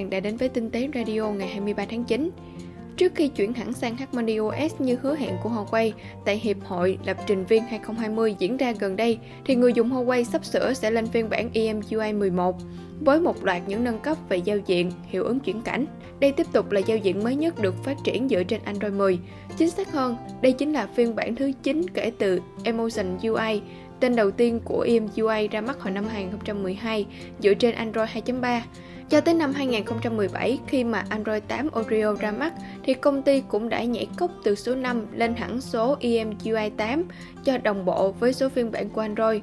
bạn đã đến với Tinh tế Radio ngày 23 tháng 9. Trước khi chuyển hẳn sang HarmonyOS như hứa hẹn của Huawei tại Hiệp hội Lập trình viên 2020 diễn ra gần đây, thì người dùng Huawei sắp sửa sẽ lên phiên bản EMUI 11 với một loạt những nâng cấp về giao diện, hiệu ứng chuyển cảnh. Đây tiếp tục là giao diện mới nhất được phát triển dựa trên Android 10. Chính xác hơn, đây chính là phiên bản thứ 9 kể từ Emotion UI, tên đầu tiên của EMUI ra mắt hồi năm 2012 dựa trên Android 2.3. Cho tới năm 2017, khi mà Android 8 Oreo ra mắt, thì công ty cũng đã nhảy cốc từ số 5 lên hẳn số EMUI 8 cho đồng bộ với số phiên bản của Android.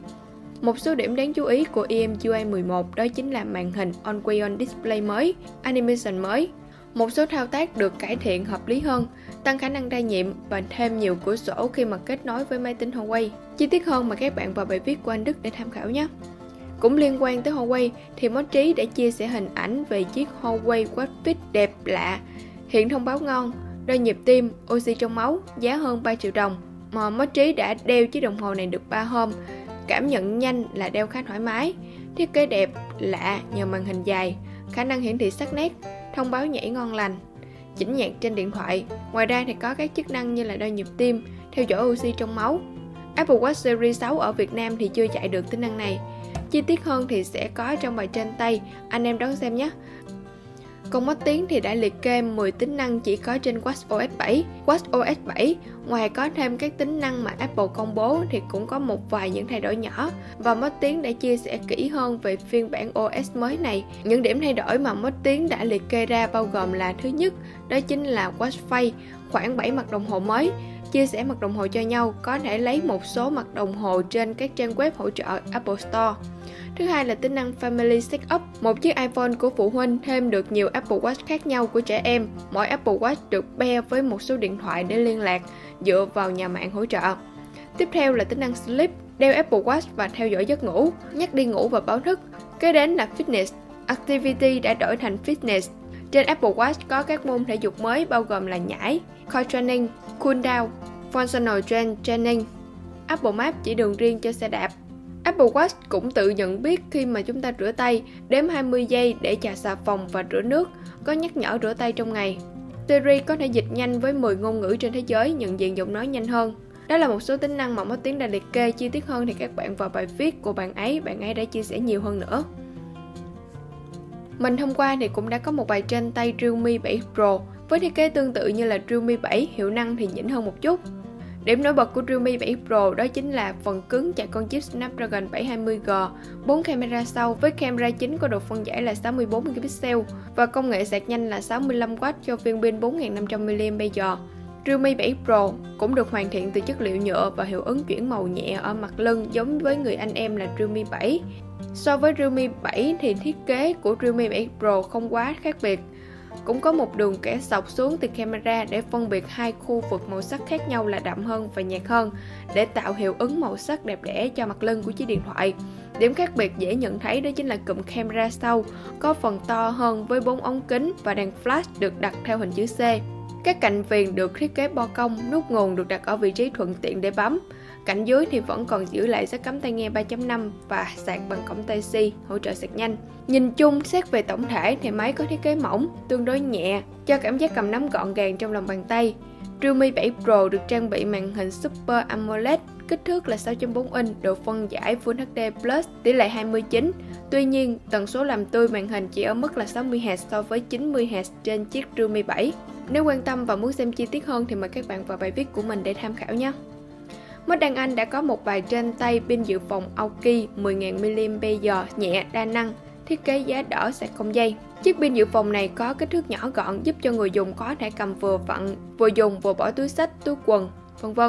Một số điểm đáng chú ý của EMUI 11 đó chính là màn hình On-Quay-On Display mới, animation mới, một số thao tác được cải thiện hợp lý hơn, tăng khả năng đa nhiệm và thêm nhiều cửa sổ khi mà kết nối với máy tính Huawei. Chi tiết hơn mà các bạn vào bài viết của anh Đức để tham khảo nhé. Cũng liên quan tới Huawei thì Mối Trí đã chia sẻ hình ảnh về chiếc Huawei Watch Fit đẹp lạ, hiện thông báo ngon, đo nhịp tim, oxy trong máu, giá hơn 3 triệu đồng. Mà Mối Trí đã đeo chiếc đồng hồ này được 3 hôm, cảm nhận nhanh là đeo khá thoải mái, thiết kế đẹp lạ nhờ màn hình dài, khả năng hiển thị sắc nét, thông báo nhảy ngon lành, chỉnh nhạc trên điện thoại. Ngoài ra thì có các chức năng như là đo nhịp tim, theo dõi oxy trong máu. Apple Watch Series 6 ở Việt Nam thì chưa chạy được tính năng này. Chi tiết hơn thì sẽ có trong bài trên tay, anh em đón xem nhé. Còn Mất Tiếng thì đã liệt kê 10 tính năng chỉ có trên Watch OS 7. Watch OS 7 ngoài có thêm các tính năng mà Apple công bố thì cũng có một vài những thay đổi nhỏ, và Mất Tiếng đã chia sẻ kỹ hơn về phiên bản OS mới này. Những điểm thay đổi mà Mất Tiếng đã liệt kê ra bao gồm là: thứ nhất, đó chính là Watch Face, khoảng 7 mặt đồng hồ mới, chia sẻ mặt đồng hồ cho nhau, có thể lấy một số mặt đồng hồ trên các trang web hỗ trợ Apple Store. Thứ hai là tính năng Family Setup, một chiếc iPhone của phụ huynh thêm được nhiều Apple Watch khác nhau của trẻ em. Mỗi Apple Watch được pair với một số điện thoại để liên lạc dựa vào nhà mạng hỗ trợ. Tiếp theo là tính năng Sleep, đeo Apple Watch và theo dõi giấc ngủ, nhắc đi ngủ và báo thức. Kế đến là Fitness Activity đã đổi thành Fitness. Trên Apple Watch có các môn thể dục mới bao gồm là nhảy, Core Training, Cool Down, Functional Training, Apple Maps chỉ đường riêng cho xe đạp. Apple Watch cũng tự nhận biết khi mà chúng ta rửa tay, đếm 20 giây để chà xà phòng và rửa nước, có nhắc nhở rửa tay trong ngày. Siri có thể dịch nhanh với 10 ngôn ngữ trên thế giới, nhận diện giọng nói nhanh hơn. Đó là một số tính năng mà Mối Tiếng đã liệt kê, chi tiết hơn thì các bạn vào bài viết của bạn ấy đã chia sẻ nhiều hơn nữa. Mình hôm qua thì cũng đã có một bài trên tay Realme 7 Pro, với thiết kế tương tự như là Realme 7, hiệu năng thì nhỉnh hơn một chút. Điểm nổi bật của Realme 7 Pro đó chính là phần cứng chạy con chip Snapdragon 720G, 4 camera sau với camera chính có độ phân giải là 64 megapixel và công nghệ sạc nhanh là 65W cho viên pin 4500mAh. Realme 7 Pro cũng được hoàn thiện từ chất liệu nhựa và hiệu ứng chuyển màu nhẹ ở mặt lưng giống với người anh em là Realme 7. So với Realme 7 thì thiết kế của Realme 7 Pro không quá khác biệt. Cũng có một đường kẻ sọc xuống từ camera để phân biệt hai khu vực màu sắc khác nhau là đậm hơn và nhạt hơn để tạo hiệu ứng màu sắc đẹp đẽ cho mặt lưng của chiếc điện thoại. Điểm khác biệt dễ nhận thấy đó chính là cụm camera sau có phần to hơn với 4 ống kính và đèn flash được đặt theo hình chữ C. Các cạnh viền được thiết kế bo cong, nút nguồn được đặt ở vị trí thuận tiện để bấm. Cạnh dưới thì vẫn còn giữ lại jack cắm tai nghe 3.5 và sạc bằng cổng Type C hỗ trợ sạc nhanh. Nhìn chung, xét về tổng thể thì máy có thiết kế mỏng, tương đối nhẹ, cho cảm giác cầm nắm gọn gàng trong lòng bàn tay. Realme 7 Pro được trang bị màn hình Super AMOLED, kích thước là 6.4 inch, độ phân giải Full HD+, tỷ lệ 29. Tuy nhiên, tần số làm tươi màn hình chỉ ở mức là 60Hz so với 90Hz trên chiếc Realme 7. Nếu quan tâm và muốn xem chi tiết hơn thì mời các bạn vào bài viết của mình để tham khảo nhé. Mốt Đăng Anh đã có một bài trên tay pin dự phòng Aoki 10.000mAh nhẹ đa năng, thiết kế giá đỡ sạc không dây. Chiếc pin dự phòng này có kích thước nhỏ gọn giúp cho người dùng có thể cầm vừa vặn, vừa dùng vừa bỏ túi xách, túi quần, v.v.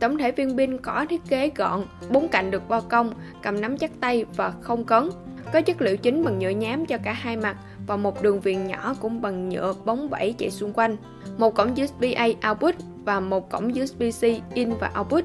Tổng thể viên pin có thiết kế gọn, bốn cạnh được bo cong, cầm nắm chắc tay và không cấn. Có chất liệu chính bằng nhựa nhám cho cả hai mặt và một đường viền nhỏ cũng bằng nhựa bóng bẩy chạy xung quanh. Một cổng USB-A output và một cổng USB-C in và output.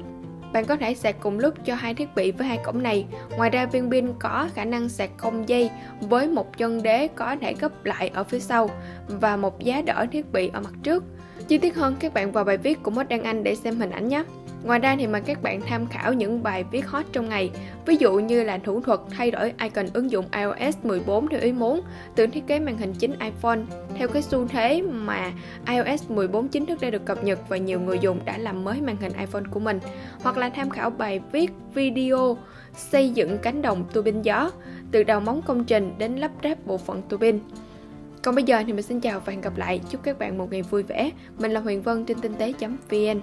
Bạn có thể sạc cùng lúc cho hai thiết bị với hai cổng này. Ngoài ra viên pin có khả năng sạc không dây với một chân đế có thể gấp lại ở phía sau và một giá đỡ thiết bị ở mặt trước. Chi tiết hơn các bạn vào bài viết của Mốt Đăng Anh để xem hình ảnh nhé. Ngoài ra thì mời các bạn tham khảo những bài viết hot trong ngày, ví dụ như là thủ thuật thay đổi icon ứng dụng iOS 14 theo ý muốn, từ thiết kế màn hình chính iPhone, theo cái xu thế mà iOS 14 chính thức đã được cập nhật và nhiều người dùng đã làm mới màn hình iPhone của mình, hoặc là tham khảo bài viết video xây dựng cánh đồng tua bin gió, từ đào móng công trình đến lắp ráp bộ phận tua bin. Còn bây giờ thì mình xin chào và hẹn gặp lại. Chúc các bạn một ngày vui vẻ. Mình là Huyền Vân trên tinhtế.vn.